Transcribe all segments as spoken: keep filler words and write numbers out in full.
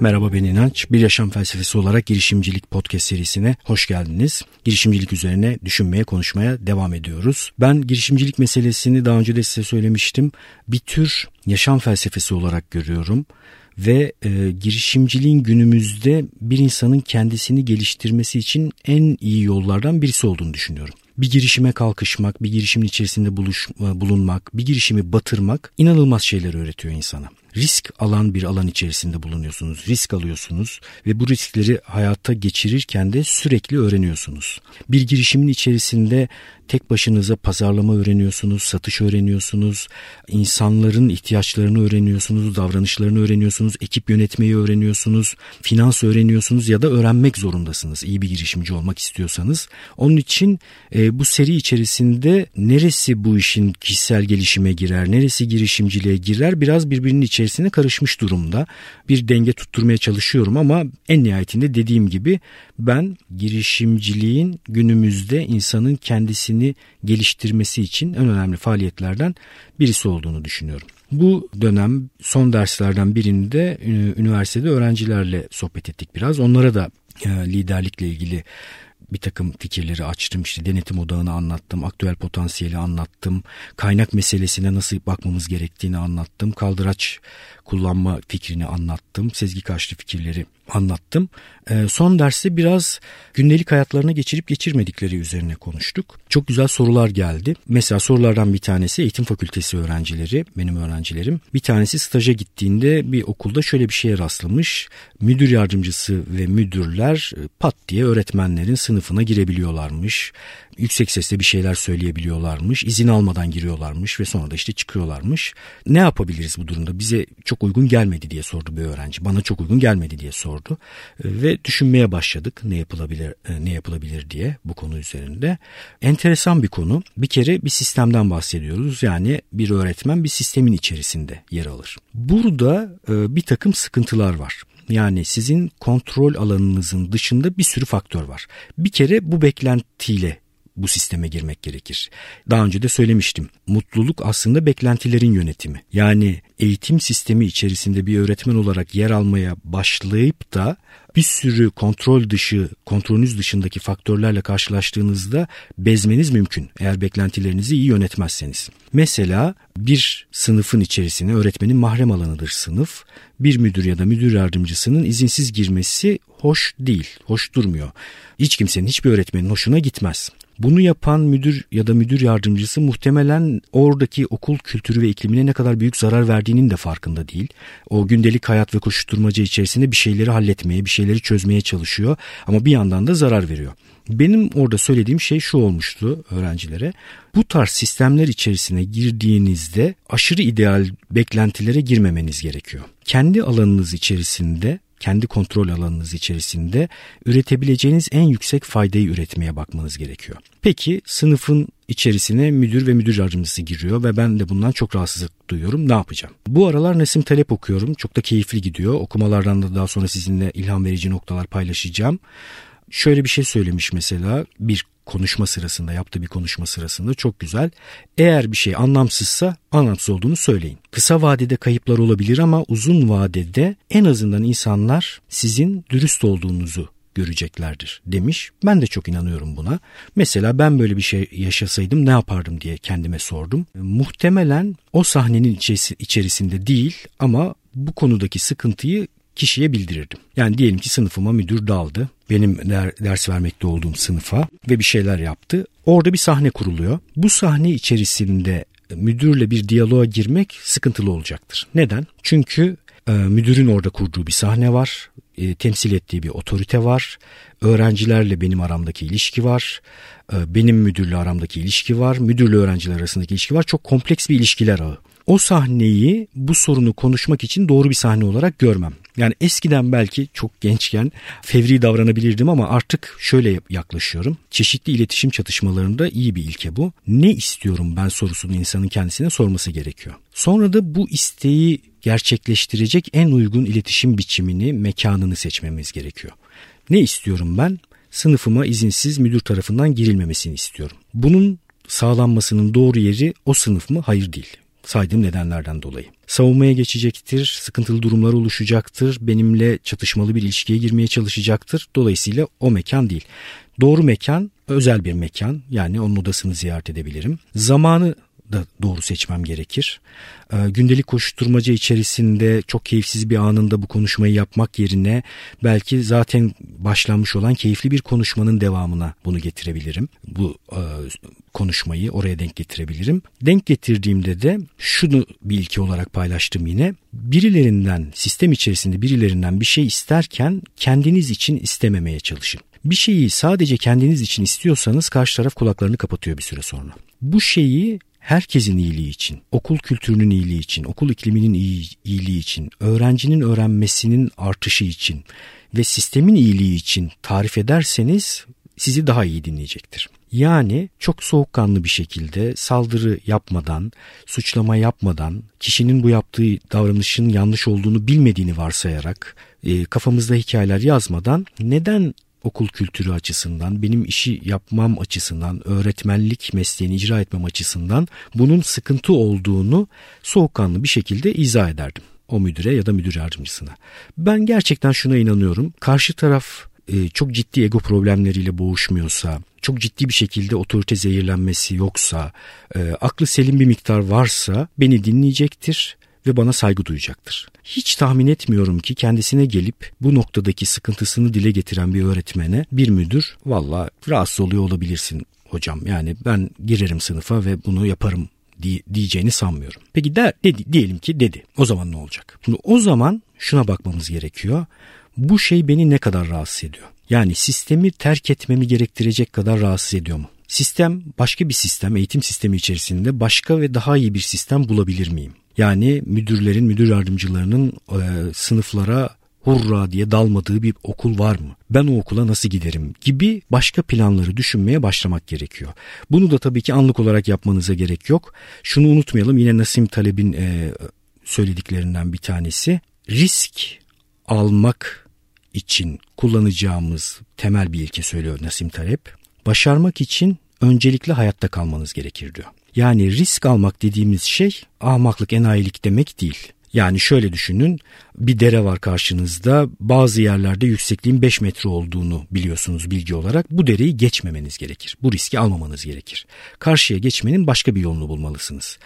Merhaba, ben İnanç. Bir Yaşam Felsefesi Olarak Girişimcilik Podcast serisine hoş geldiniz. Girişimcilik üzerine düşünmeye, konuşmaya devam ediyoruz. Ben girişimcilik meselesini daha önce de size söylemiştim. Bir tür yaşam felsefesi olarak görüyorum. Ve e, girişimciliğin günümüzde bir insanın kendisini geliştirmesi için en iyi yollardan birisi olduğunu düşünüyorum. Bir girişime kalkışmak, bir girişimin içerisinde buluş, bulunmak, bir girişimi batırmak inanılmaz şeyler öğretiyor insana. Risk alan bir alan içerisinde bulunuyorsunuz, risk alıyorsunuz ve bu riskleri hayata geçirirken de sürekli öğreniyorsunuz. Bir girişimin içerisinde tek başınıza pazarlama öğreniyorsunuz, satış öğreniyorsunuz, insanların ihtiyaçlarını öğreniyorsunuz, davranışlarını öğreniyorsunuz, ekip yönetmeyi öğreniyorsunuz, finans öğreniyorsunuz ya da öğrenmek zorundasınız iyi bir girişimci olmak istiyorsanız. Onun için e, bu seri içerisinde neresi bu işin kişisel gelişime girer, neresi girişimciliğe girer biraz birbirinin içerisinde. içerisine karışmış durumda. Bir denge tutturmaya çalışıyorum ama en nihayetinde dediğim gibi ben girişimciliğin günümüzde insanın kendisini geliştirmesi için en önemli faaliyetlerden birisi olduğunu düşünüyorum. Bu dönem son derslerden birinde üniversitede öğrencilerle sohbet ettik biraz. Onlara da liderlikle ilgili bir takım fikirleri açtım, işte denetim odağını anlattım, aktüel potansiyeli anlattım, kaynak meselesine nasıl bakmamız gerektiğini anlattım, kaldıraç kullanma fikrini anlattım, sezgi karşıtı fikirleri anlattım. E, son derste biraz gündelik hayatlarına geçirip geçirmedikleri üzerine konuştuk. Çok güzel sorular geldi. Mesela sorulardan bir tanesi eğitim fakültesi öğrencileri, benim öğrencilerim. Bir tanesi staja gittiğinde bir okulda şöyle bir şeye rastlamış. Müdür yardımcısı ve müdürler pat diye öğretmenlerin sınıfına girebiliyorlarmış. Yüksek sesle bir şeyler söyleyebiliyorlarmış. İzin almadan giriyorlarmış ve sonra da işte çıkıyorlarmış. Ne yapabiliriz bu durumda? Bize çok uygun gelmedi diye sordu bir öğrenci. Bana çok uygun gelmedi diye sordu. Ve düşünmeye başladık ne yapılabilir ne yapılabilir diye bu konu üzerinde. Enteresan bir konu. Bir kere bir sistemden bahsediyoruz. Yani bir öğretmen bir sistemin içerisinde yer alır. Burada bir takım sıkıntılar var. Yani sizin kontrol alanınızın dışında bir sürü faktör var. Bir kere bu beklentiyle bu sisteme girmek gerekir. Daha önce de söylemiştim. Mutluluk aslında beklentilerin yönetimi. Yani eğitim sistemi içerisinde bir öğretmen olarak yer almaya başlayıp da bir sürü kontrol dışı, kontrolünüz dışındaki faktörlerle karşılaştığınızda bezmeniz mümkün. Eğer beklentilerinizi iyi yönetmezseniz. Mesela bir sınıfın içerisine öğretmenin mahrem alanıdır sınıf. Bir müdür ya da müdür yardımcısının izinsiz girmesi hoş değil, hoş durmuyor. Hiç kimsenin, hiçbir öğretmenin hoşuna gitmez. Bunu yapan müdür ya da müdür yardımcısı muhtemelen oradaki okul kültürü ve iklimine ne kadar büyük zarar verdiğinin de farkında değil. O gündelik hayat ve koşuşturmaca içerisinde bir şeyleri halletmeye, bir şeyleri çözmeye çalışıyor ama bir yandan da zarar veriyor. Benim orada söylediğim şey şu olmuştu öğrencilere. Bu tarz sistemler içerisine girdiğinizde aşırı ideal beklentilere girmemeniz gerekiyor. Kendi alanınız içerisinde, kendi kontrol alanınız içerisinde üretebileceğiniz en yüksek faydayı üretmeye bakmanız gerekiyor. Peki sınıfın içerisine müdür ve müdür yardımcısı giriyor ve ben de bundan çok rahatsızlık duyuyorum. Ne yapacağım? Bu aralar Nassim Taleb okuyorum. Çok da keyifli gidiyor. Okumalardan da daha sonra sizinle ilham verici noktalar paylaşacağım. Şöyle bir şey söylemiş mesela bir konuşma sırasında, yaptığı bir konuşma sırasında çok güzel. Eğer bir şey anlamsızsa anlamsız olduğunu söyleyin. Kısa vadede kayıplar olabilir ama uzun vadede en azından insanlar sizin dürüst olduğunuzu göreceklerdir demiş. Ben de çok inanıyorum buna. Mesela ben böyle bir şey yaşasaydım ne yapardım diye kendime sordum. Muhtemelen o sahnenin içerisinde değil ama bu konudaki sıkıntıyı kişiye bildirirdim. Yani diyelim ki sınıfıma müdür daldı. Benim ders vermekte olduğum sınıfa ve bir şeyler yaptı. Orada bir sahne kuruluyor. Bu sahne içerisinde müdürle bir diyaloğa girmek sıkıntılı olacaktır. Neden? Çünkü e, müdürün orada kurduğu bir sahne var. E, temsil ettiği bir otorite var. Öğrencilerle benim aramdaki ilişki var. E, benim müdürle aramdaki ilişki var. Müdürle öğrenciler arasındaki ilişki var. Çok kompleks bir ilişkiler ağı. O sahneyi bu sorunu konuşmak için doğru bir sahne olarak görmem. Yani eskiden belki çok gençken fevri davranabilirdim ama artık şöyle yaklaşıyorum. Çeşitli iletişim çatışmalarında iyi bir ilke bu. Ne istiyorum ben sorusunu insanın kendisine sorması gerekiyor. Sonra da bu isteği gerçekleştirecek en uygun iletişim biçimini, mekanını seçmemiz gerekiyor. Ne istiyorum ben? Sınıfıma izinsiz müdür tarafından girilmemesini istiyorum. Bunun sağlanmasının doğru yeri o sınıf mı? Hayır değil. saydığım nedenlerden dolayı. Savunmaya geçecektir, sıkıntılı durumlar oluşacaktır, benimle çatışmalı bir ilişkiye girmeye çalışacaktır. Dolayısıyla o mekan değil. Doğru mekan, özel bir mekan, yani onun odasını ziyaret edebilirim. Zamanı da doğru seçmem gerekir. Ee, gündelik koşuşturmaca içerisinde çok keyifsiz bir anında bu konuşmayı yapmak yerine belki zaten başlanmış olan keyifli bir konuşmanın devamına bunu getirebilirim. Bu e, konuşmayı oraya denk getirebilirim. Denk getirdiğimde de şunu bir ilke olarak paylaştım yine. Birilerinden, sistem içerisinde birilerinden bir şey isterken kendiniz için istememeye çalışın. Bir şeyi sadece kendiniz için istiyorsanız karşı taraf kulaklarını kapatıyor bir süre sonra. Bu şeyi herkesin iyiliği için, okul kültürünün iyiliği için, okul ikliminin iyiliği için, öğrencinin öğrenmesinin artışı için ve sistemin iyiliği için tarif ederseniz sizi daha iyi dinleyecektir. Yani çok soğukkanlı bir şekilde saldırı yapmadan, suçlama yapmadan, kişinin bu yaptığı davranışın yanlış olduğunu bilmediğini varsayarak, kafamızda hikayeler yazmadan neden okul kültürü açısından, benim işi yapmam açısından, öğretmenlik mesleğini icra etmem açısından bunun sıkıntı olduğunu soğukkanlı bir şekilde izah ederdim o müdüre ya da müdür yardımcısına. Ben gerçekten şuna inanıyorum. Karşı taraf çok ciddi ego problemleriyle boğuşmuyorsa, çok ciddi bir şekilde otorite zehirlenmesi yoksa, aklı selim bir miktar varsa beni dinleyecektir ve bana saygı duyacaktır. Hiç tahmin etmiyorum ki kendisine gelip bu noktadaki sıkıntısını dile getiren bir öğretmene bir müdür, "Vallahi rahatsız oluyor olabilirsin hocam, yani ben girerim sınıfa ve bunu yaparım" diyeceğini sanmıyorum. Peki der, dedi, diyelim ki dedi. O zaman ne olacak? Şimdi o zaman şuna bakmamız gerekiyor. Bu şey beni ne kadar rahatsız ediyor? Yani sistemi terk etmemi gerektirecek kadar rahatsız ediyor mu? Sistem, başka bir sistem, eğitim sistemi içerisinde başka ve daha iyi bir sistem bulabilir miyim? Yani müdürlerin, müdür yardımcılarının e, sınıflara hurra diye dalmadığı bir okul var mı? Ben o okula nasıl giderim gibi başka planları düşünmeye başlamak gerekiyor. Bunu da tabii ki anlık olarak yapmanıza gerek yok. Şunu unutmayalım, yine Nassim Taleb'in e, söylediklerinden bir tanesi. Risk almak için kullanacağımız temel bir ilke söylüyor Nassim Taleb. Başarmak için öncelikle hayatta kalmanız gerekir diyor. Yani risk almak dediğimiz şey ahmaklık, enayilik demek değil. Yani şöyle düşünün, bir dere var karşınızda, bazı yerlerde yüksekliğin beş metre olduğunu biliyorsunuz bilgi olarak. Bu dereyi geçmemeniz gerekir, bu riski almamanız gerekir. Karşıya geçmenin başka bir yolunu bulmalısınız.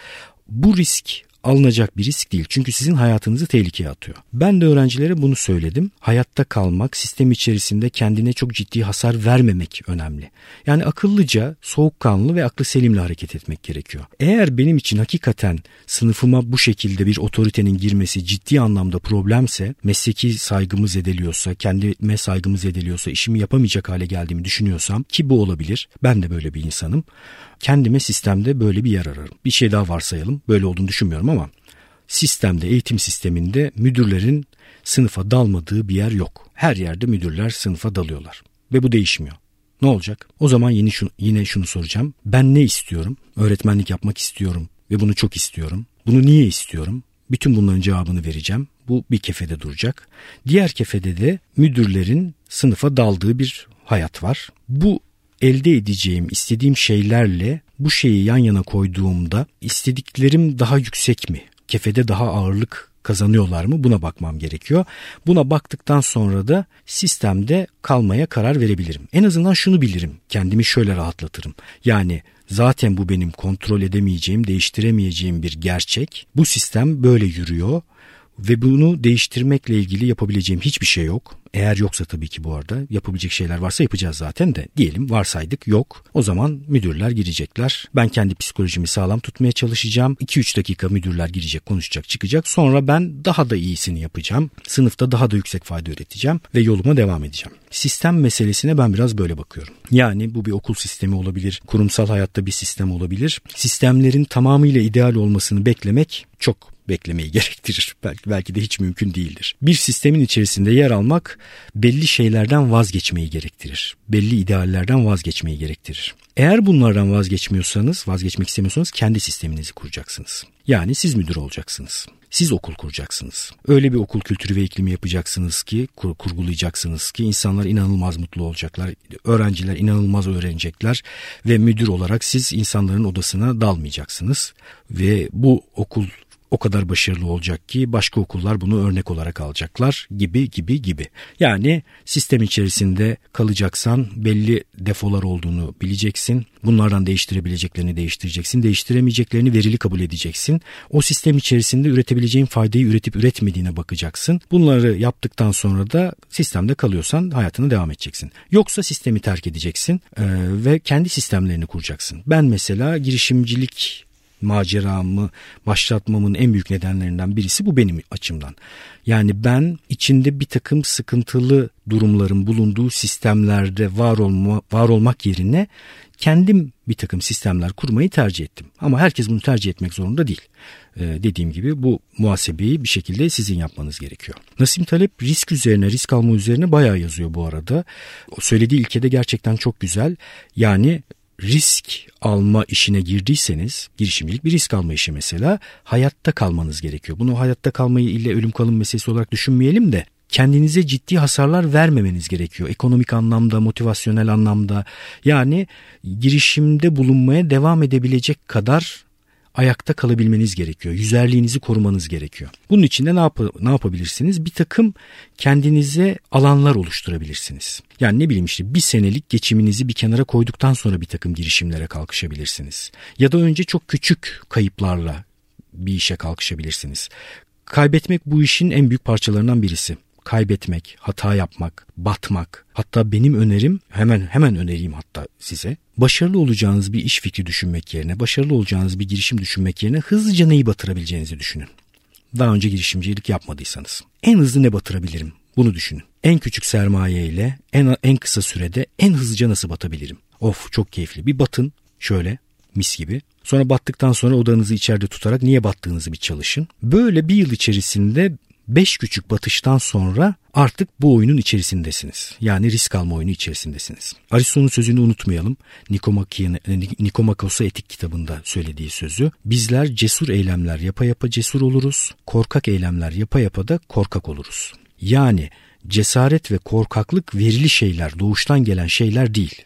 Bu risk alınacak bir risk değil, çünkü sizin hayatınızı tehlikeye atıyor. Ben de öğrencilere bunu söyledim. Hayatta kalmak, sistem içerisinde kendine çok ciddi hasar vermemek önemli. Yani akıllıca, soğukkanlı ve aklı selimle hareket etmek gerekiyor. Eğer benim için hakikaten sınıfıma bu şekilde bir otoritenin girmesi ciddi anlamda problemse, mesleki saygımı zedeliyorsa, kendime saygımı zedeliyorsa, işimi yapamayacak hale geldiğimi düşünüyorsam, ki bu olabilir, ben de böyle bir insanım, kendime sistemde böyle bir yer ararım. Bir şey daha varsayalım, böyle olduğunu düşünmüyorum ama sistemde, eğitim sisteminde müdürlerin sınıfa dalmadığı bir yer yok. Her yerde müdürler sınıfa dalıyorlar ve bu değişmiyor. Ne olacak? O zaman yine şunu, yine şunu soracağım. Ben ne istiyorum? Öğretmenlik yapmak istiyorum ve bunu çok istiyorum. Bunu niye istiyorum? Bütün bunların cevabını vereceğim. Bu bir kefede duracak. Diğer kefede de müdürlerin sınıfa daldığı bir hayat var. Bu elde edeceğim, istediğim şeylerle bu şeyi yan yana koyduğumda istediklerim daha yüksek mi? Kefede daha ağırlık kazanıyorlar mı? Buna bakmam gerekiyor. Buna baktıktan sonra da sistemde kalmaya karar verebilirim. En azından şunu bilirim. Kendimi şöyle rahatlatırım. Yani zaten bu benim kontrol edemeyeceğim, değiştiremeyeceğim bir gerçek. Bu sistem böyle yürüyor ve bunu değiştirmekle ilgili yapabileceğim hiçbir şey yok. Eğer yoksa tabii ki bu arada yapabilecek şeyler varsa yapacağız zaten de, diyelim varsaydık yok. O zaman müdürler girecekler. Ben kendi psikolojimi sağlam tutmaya çalışacağım. iki üç dakika müdürler girecek, konuşacak, çıkacak. Sonra ben daha da iyisini yapacağım. Sınıfta daha da yüksek fayda üreteceğim ve yoluma devam edeceğim. Sistem meselesine ben biraz böyle bakıyorum. Yani bu bir okul sistemi olabilir, kurumsal hayatta bir sistem olabilir. Sistemlerin tamamıyla ideal olmasını beklemek çok beklemeyi gerektirir. Belki, belki de hiç mümkün değildir. Bir sistemin içerisinde yer almak belli şeylerden vazgeçmeyi gerektirir. Belli ideallerden vazgeçmeyi gerektirir. Eğer bunlardan vazgeçmiyorsanız, vazgeçmek istemiyorsanız kendi sisteminizi kuracaksınız. Yani siz müdür olacaksınız. siz okul kuracaksınız. Öyle bir okul kültürü ve iklimi yapacaksınız ki, kur, kurgulayacaksınız ki insanlar inanılmaz mutlu olacaklar. Öğrenciler inanılmaz öğrenecekler ve müdür olarak siz insanların odasına dalmayacaksınız. Ve bu okul o kadar başarılı olacak ki başka okullar bunu örnek olarak alacaklar gibi gibi gibi. Yani sistem içerisinde kalacaksan belli defolar olduğunu bileceksin. Bunlardan değiştirebileceklerini değiştireceksin. Değiştiremeyeceklerini verili kabul edeceksin. O sistem içerisinde üretebileceğin faydayı üretip üretmediğine bakacaksın. Bunları yaptıktan sonra da sistemde kalıyorsan hayatına devam edeceksin. Yoksa sistemi terk edeceksin ve kendi sistemlerini kuracaksın. Ben mesela girişimcilik maceramı başlatmamın en büyük nedenlerinden birisi bu benim açımdan. Yani ben içinde bir takım sıkıntılı durumların bulunduğu sistemlerde var olma, var olmak yerine kendim bir takım sistemler kurmayı tercih ettim. Ama herkes bunu tercih etmek zorunda değil. Ee, dediğim gibi bu muhasebeyi bir şekilde sizin yapmanız gerekiyor. Nassim Taleb risk üzerine, risk alma üzerine bayağı yazıyor bu arada. O söylediği ilkede gerçekten çok güzel. Yani risk alma işine girdiyseniz, girişimcilik bir risk alma işi mesela, hayatta kalmanız gerekiyor. Bunu hayatta kalmayı ile ölüm kalım meselesi olarak düşünmeyelim de kendinize ciddi hasarlar vermemeniz gerekiyor. Ekonomik anlamda, motivasyonel anlamda, yani girişimde bulunmaya devam edebilecek kadar ayakta kalabilmeniz gerekiyor. Yüzerliğinizi korumanız gerekiyor. Bunun için de ne, yap- ne yapabilirsiniz? Bir takım kendinize alanlar oluşturabilirsiniz. Yani ne bileyim işte bir senelik geçiminizi bir kenara koyduktan sonra bir takım girişimlere kalkışabilirsiniz. Ya da önce çok küçük kayıplarla bir işe kalkışabilirsiniz. Kaybetmek bu işin en büyük parçalarından birisi. Kaybetmek, hata yapmak, batmak. Hatta benim önerim, hemen hemen önereyim hatta size. Başarılı olacağınız bir iş fikri düşünmek yerine, başarılı olacağınız bir girişim düşünmek yerine hızlıca neyi batırabileceğinizi düşünün. Daha önce girişimcilik yapmadıysanız. En hızlı ne batırabilirim? Bunu düşünün. En küçük sermaye ile en, en kısa sürede en hızlıca nasıl batabilirim? Of, çok keyifli. Bir batın şöyle mis gibi. Sonra battıktan sonra odanızı içeride tutarak niye battığınızı bir çalışın. Böyle bir yıl içerisinde beş küçük batıştan sonra artık bu oyunun içerisindesiniz. Yani risk alma oyunu içerisindesiniz. Aristo'nun sözünü unutmayalım. Nikomakhos'a Etik kitabında söylediği sözü. Bizler cesur eylemler yapa yapa cesur oluruz. Korkak eylemler yapa yapa da korkak oluruz. Yani cesaret ve korkaklık verili şeyler, doğuştan gelen şeyler değil.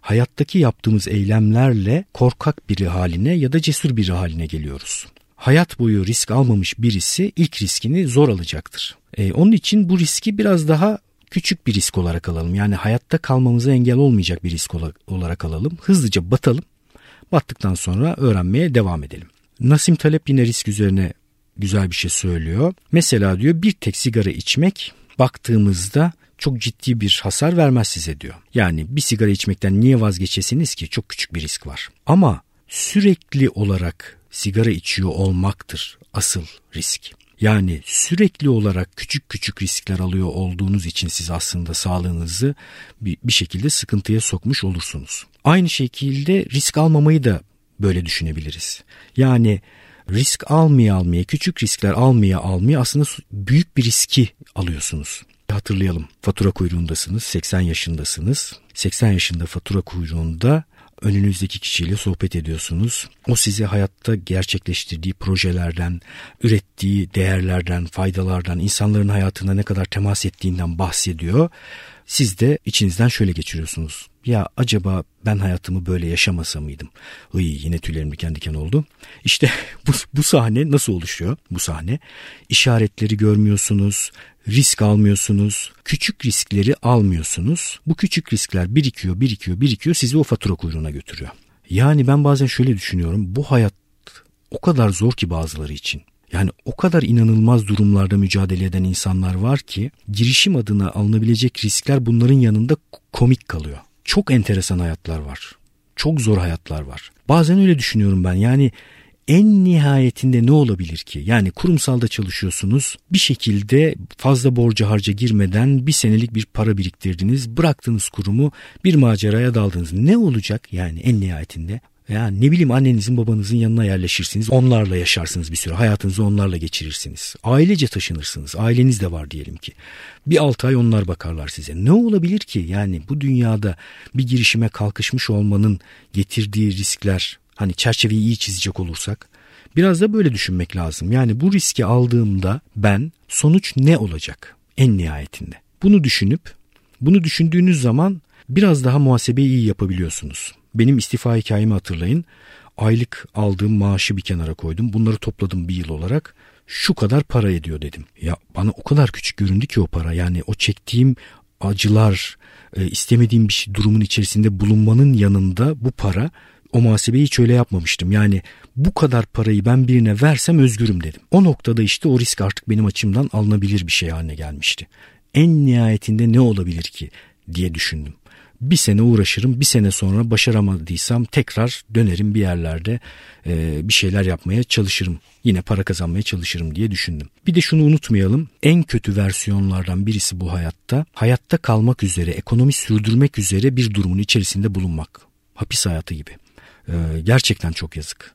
Hayattaki yaptığımız eylemlerle korkak biri haline ya da cesur biri haline geliyoruz. Hayat boyu risk almamış birisi ilk riskini zor alacaktır. Ee, onun için bu riski biraz daha küçük bir risk olarak alalım. Yani hayatta kalmamıza engel olmayacak bir risk olarak alalım. Hızlıca batalım. Battıktan sonra öğrenmeye devam edelim. Nassim Taleb yine risk üzerine güzel bir şey söylüyor. Mesela diyor bir tek sigara içmek baktığımızda çok ciddi bir hasar vermez size diyor. Yani bir sigara içmekten niye vazgeçesiniz ki? Çok küçük bir risk var. Ama sürekli olarak sigara içiyor olmaktır asıl risk. Yani sürekli olarak küçük küçük riskler alıyor olduğunuz için siz aslında sağlığınızı bir şekilde sıkıntıya sokmuş olursunuz. Aynı şekilde risk almamayı da böyle düşünebiliriz. Yani risk almaya almaya, küçük riskler almaya almaya aslında büyük bir riski alıyorsunuz. Hatırlayalım, fatura kuyruğundasınız, seksen yaşındasınız. seksen yaşında fatura kuyruğunda önünüzdeki kişiyle sohbet ediyorsunuz. O size hayatta gerçekleştirdiği projelerden, ürettiği değerlerden, faydalardan, insanların hayatına ne kadar temas ettiğinden bahsediyor. Siz de içinizden şöyle geçiriyorsunuz. Ya acaba ben hayatımı böyle yaşamasa mıydım? Iy, yine tüylerim diken diken oldu. İşte bu, bu sahne nasıl oluşuyor? Bu sahne işaretleri görmüyorsunuz, risk almıyorsunuz, küçük riskleri almıyorsunuz. Bu küçük riskler birikiyor, birikiyor, birikiyor, sizi o fatura kuyruğuna götürüyor. Yani ben bazen şöyle düşünüyorum, bu hayat o kadar zor ki bazıları için. Yani o kadar inanılmaz durumlarda mücadele eden insanlar var ki girişim adına alınabilecek riskler bunların yanında komik kalıyor. Çok enteresan hayatlar var. Çok zor hayatlar var. Bazen öyle düşünüyorum ben. Yani en nihayetinde ne olabilir ki? Yani kurumsalda çalışıyorsunuz. Bir şekilde fazla borca harca girmeden bir senelik bir para biriktirdiniz. Bıraktınız kurumu, bir maceraya daldınız. Ne olacak yani en nihayetinde? Yani ne bileyim, annenizin babanızın yanına yerleşirsiniz. Onlarla yaşarsınız bir süre. Hayatınızı onlarla geçirirsiniz. Ailece taşınırsınız. Aileniz de var diyelim ki. Bir altı ay onlar bakarlar size. Ne olabilir ki? Yani bu dünyada bir girişime kalkışmış olmanın getirdiği riskler, hani çerçeveyi iyi çizecek olursak, Biraz da böyle düşünmek lazım. Yani bu riski aldığımda ben sonuç ne olacak en nihayetinde? Bunu düşünüp, bunu düşündüğünüz zaman biraz daha muhasebeyi iyi yapabiliyorsunuz. Benim istifa hikayemi hatırlayın. Aylık aldığım maaşı bir kenara koydum. Bunları topladım bir yıl olarak. Şu kadar para ediyor dedim. Ya bana o kadar küçük göründü ki o para. Yani o çektiğim acılar, istemediğim bir durumun içerisinde bulunmanın yanında bu para, o muhasebeyi hiç öyle yapmamıştım. Yani bu kadar parayı ben birine versem özgürüm dedim. O noktada işte o risk artık benim açımdan alınabilir bir şey haline gelmişti. En nihayetinde ne olabilir ki diye düşündüm. Bir sene uğraşırım, bir sene sonra başaramadıysam tekrar dönerim bir yerlerde e, bir şeyler yapmaya çalışırım. Yine para kazanmaya çalışırım diye düşündüm. Bir de şunu unutmayalım, en kötü versiyonlardan birisi bu hayatta, hayatta kalmak üzere, ekonomi sürdürmek üzere bir durumun içerisinde bulunmak. Hapis hayatı gibi. E, gerçekten çok yazık.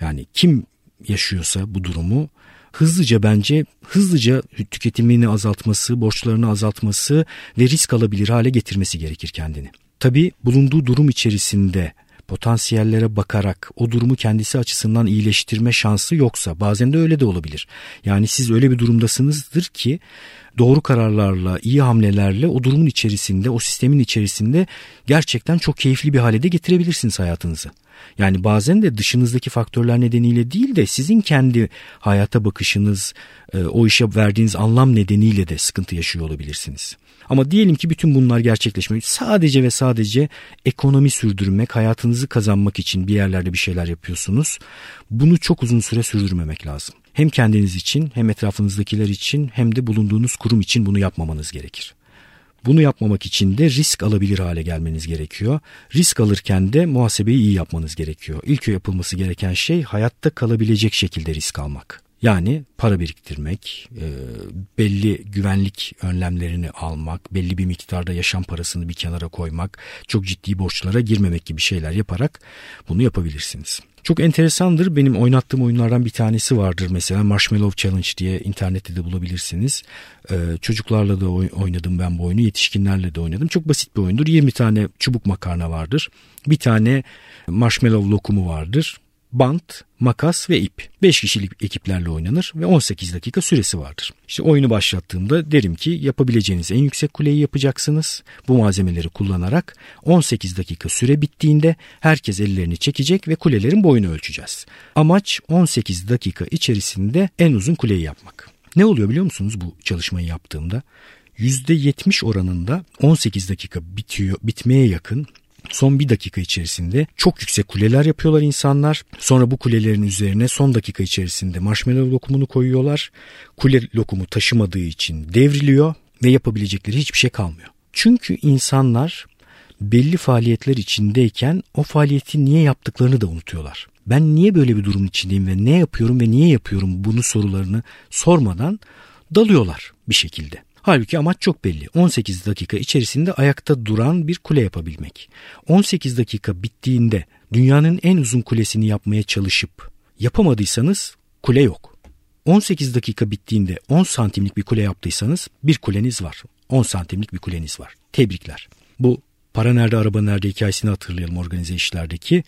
Yani kim yaşıyorsa bu durumu hızlıca bence hızlıca tüketimini azaltması, borçlarını azaltması ve risk alabilir hale getirmesi gerekir kendini. Tabii bulunduğu durum içerisinde potansiyellere bakarak o durumu kendisi açısından iyileştirme şansı yoksa bazen de öyle de olabilir. Yani siz öyle bir durumdasınızdır ki doğru kararlarla, iyi hamlelerle o durumun içerisinde, o sistemin içerisinde gerçekten çok keyifli bir hale de getirebilirsiniz hayatınızı. Yani bazen de dışınızdaki faktörler nedeniyle değil de sizin kendi hayata bakışınız, o işe verdiğiniz anlam nedeniyle de sıkıntı yaşıyor olabilirsiniz. Ama diyelim ki bütün bunlar gerçekleşmiyor. Sadece ve sadece ekonomi sürdürmek, hayatınızı kazanmak için bir yerlerde bir şeyler yapıyorsunuz. Bunu çok uzun süre sürdürmemek lazım. Hem kendiniz için, hem etrafınızdakiler için, hem de bulunduğunuz kurum için bunu yapmamanız gerekir. Bunu yapmamak için de risk alabilir hale gelmeniz gerekiyor. Risk alırken de muhasebeyi iyi yapmanız gerekiyor. İlk yapılması gereken şey hayatta kalabilecek şekilde risk almak. Yani para biriktirmek, belli güvenlik önlemlerini almak, belli bir miktarda yaşam parasını bir kenara koymak, çok ciddi borçlara girmemek gibi şeyler yaparak bunu yapabilirsiniz. Çok enteresandır. Benim oynattığım oyunlardan bir tanesi vardır mesela marshmallow challenge diye internette de bulabilirsiniz. Ee, çocuklarla da oynadım ben bu oyunu, yetişkinlerle de oynadım. Çok basit bir oyundur. yirmi tane çubuk makarna vardır. Bir tane marshmallow lokumu vardır. Bant, makas ve ip. beş kişilik ekiplerle oynanır ve on sekiz dakika süresi vardır. İşte oyunu başlattığımda derim ki yapabileceğiniz en yüksek kuleyi yapacaksınız. Bu malzemeleri kullanarak on sekiz dakika süre bittiğinde herkes ellerini çekecek ve kulelerin boyunu ölçeceğiz. Amaç on sekiz dakika içerisinde en uzun kuleyi yapmak. Ne oluyor biliyor musunuz bu çalışmayı yaptığımda? yüzde yetmiş oranında on sekiz dakika bitiyor, bitmeye yakın. Son bir dakika içerisinde çok yüksek kuleler yapıyorlar insanlar. Sonra bu kulelerin üzerine son dakika içerisinde marshmallow lokumunu koyuyorlar. Kule lokumu taşımadığı için devriliyor ve yapabilecekleri hiçbir şey kalmıyor. Çünkü insanlar belli faaliyetler içindeyken o faaliyeti niye yaptıklarını da unutuyorlar. Ben niye böyle bir durumun içindeyim ve ne yapıyorum ve niye yapıyorum bunu sorularını sormadan dalıyorlar bir şekilde. Halbuki amaç çok belli. on sekiz dakika içerisinde ayakta duran bir kule yapabilmek. on sekiz dakika bittiğinde dünyanın en uzun kulesini yapmaya çalışıp yapamadıysanız kule yok. on sekiz dakika bittiğinde on santimlik bir kule yaptıysanız bir kuleniz var. on santimlik bir kuleniz var. Tebrikler. Bu para nerede, araba nerede hikayesini hatırlayalım organize işlerdeki.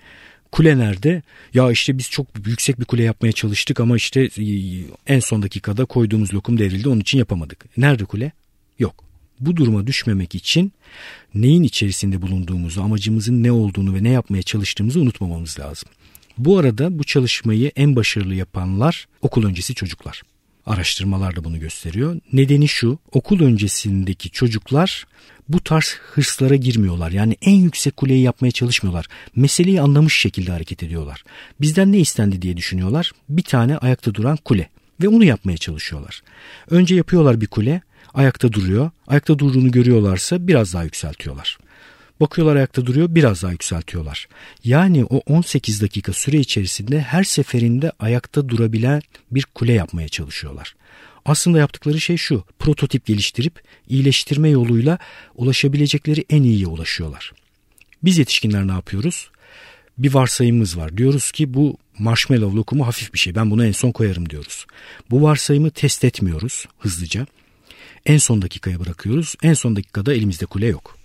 Kule nerede? Ya işte biz çok yüksek bir kule yapmaya çalıştık ama işte en son dakikada koyduğumuz lokum devrildi, onun için yapamadık. Nerede kule? Yok. Bu duruma düşmemek için neyin içerisinde bulunduğumuzu, amacımızın ne olduğunu ve ne yapmaya çalıştığımızı unutmamamız lazım. Bu arada bu çalışmayı en başarılı yapanlar okul öncesi çocuklar. Araştırmalar da bunu gösteriyor. Nedeni şu, okul öncesindeki çocuklar bu tarz hırslara girmiyorlar. Yani en yüksek kuleyi yapmaya çalışmıyorlar. Meseleyi anlamış şekilde hareket ediyorlar. Bizden ne istendi diye düşünüyorlar. Bir tane ayakta duran kule ve onu yapmaya çalışıyorlar. Önce yapıyorlar bir kule, ayakta duruyor. Ayakta durduğunu görüyorlarsa biraz daha yükseltiyorlar. Bakıyorlar ayakta duruyor, biraz daha yükseltiyorlar. Yani o on sekiz dakika süre içerisinde her seferinde ayakta durabilen bir kule yapmaya çalışıyorlar. Aslında yaptıkları şey şu, prototip geliştirip iyileştirme yoluyla ulaşabilecekleri en iyiye ulaşıyorlar. Biz yetişkinler ne yapıyoruz? Bir varsayımımız var. Diyoruz ki bu marshmallow lokumu hafif bir şey, ben bunu en son koyarım diyoruz. Bu varsayımı test etmiyoruz hızlıca. En son dakikaya bırakıyoruz, en son dakikada elimizde kule yok.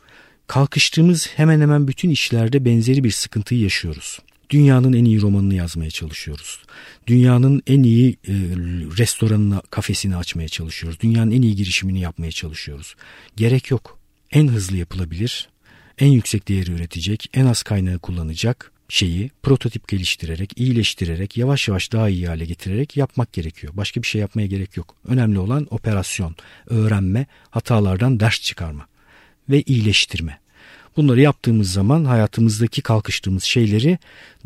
Kalkıştığımız hemen hemen bütün işlerde benzeri bir sıkıntıyı yaşıyoruz. dünyanın en iyi romanını yazmaya çalışıyoruz. Dünyanın en iyi e, restoranını, kafesini açmaya çalışıyoruz. Dünyanın en iyi girişimini yapmaya çalışıyoruz. Gerek yok. En hızlı yapılabilir, en yüksek değeri üretecek, en az kaynağı kullanacak şeyi prototip geliştirerek, iyileştirerek, yavaş yavaş daha iyi hale getirerek yapmak gerekiyor. Başka bir şey yapmaya gerek yok. Önemli olan operasyon, öğrenme, hatalardan ders çıkarma ve iyileştirme. Bunları yaptığımız zaman hayatımızdaki kalkıştığımız şeyleri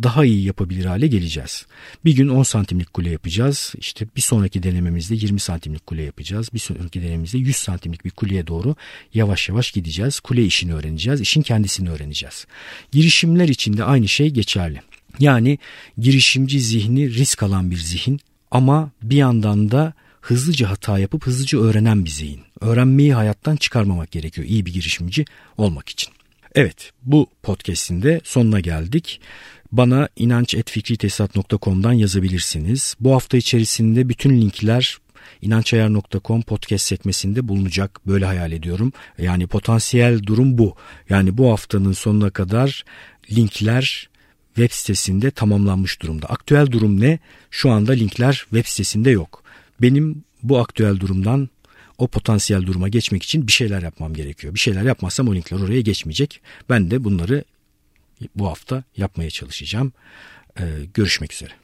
daha iyi yapabilir hale geleceğiz. Bir gün on santimlik kule yapacağız. İşte bir sonraki denememizde yirmi santimlik kule yapacağız. Bir sonraki denememizde yüz santimlik bir kuleye doğru yavaş yavaş gideceğiz. Kule işini öğreneceğiz. İşin kendisini öğreneceğiz. Girişimler için de aynı şey geçerli. Yani girişimci zihni risk alan bir zihin ama bir yandan da hızlıca hata yapıp hızlıca öğrenen bir zihin. Öğrenmeyi hayattan çıkarmamak gerekiyor iyi bir girişimci olmak için. Evet, bu podcast'in de sonuna geldik. Bana inanç at fikritesat nokta com'dan yazabilirsiniz. Bu hafta içerisinde bütün linkler inancayar nokta com podcast sekmesinde bulunacak. Böyle hayal ediyorum. Yani potansiyel durum bu. Yani bu haftanın sonuna kadar linkler web sitesinde tamamlanmış durumda. Aktüel durum ne? Şu anda linkler web sitesinde yok. Benim bu aktüel durumdan o potansiyel duruma geçmek için bir şeyler yapmam gerekiyor. Bir şeyler yapmazsam o linkler oraya geçmeyecek. Ben de bunları bu hafta yapmaya çalışacağım. Ee, görüşmek üzere.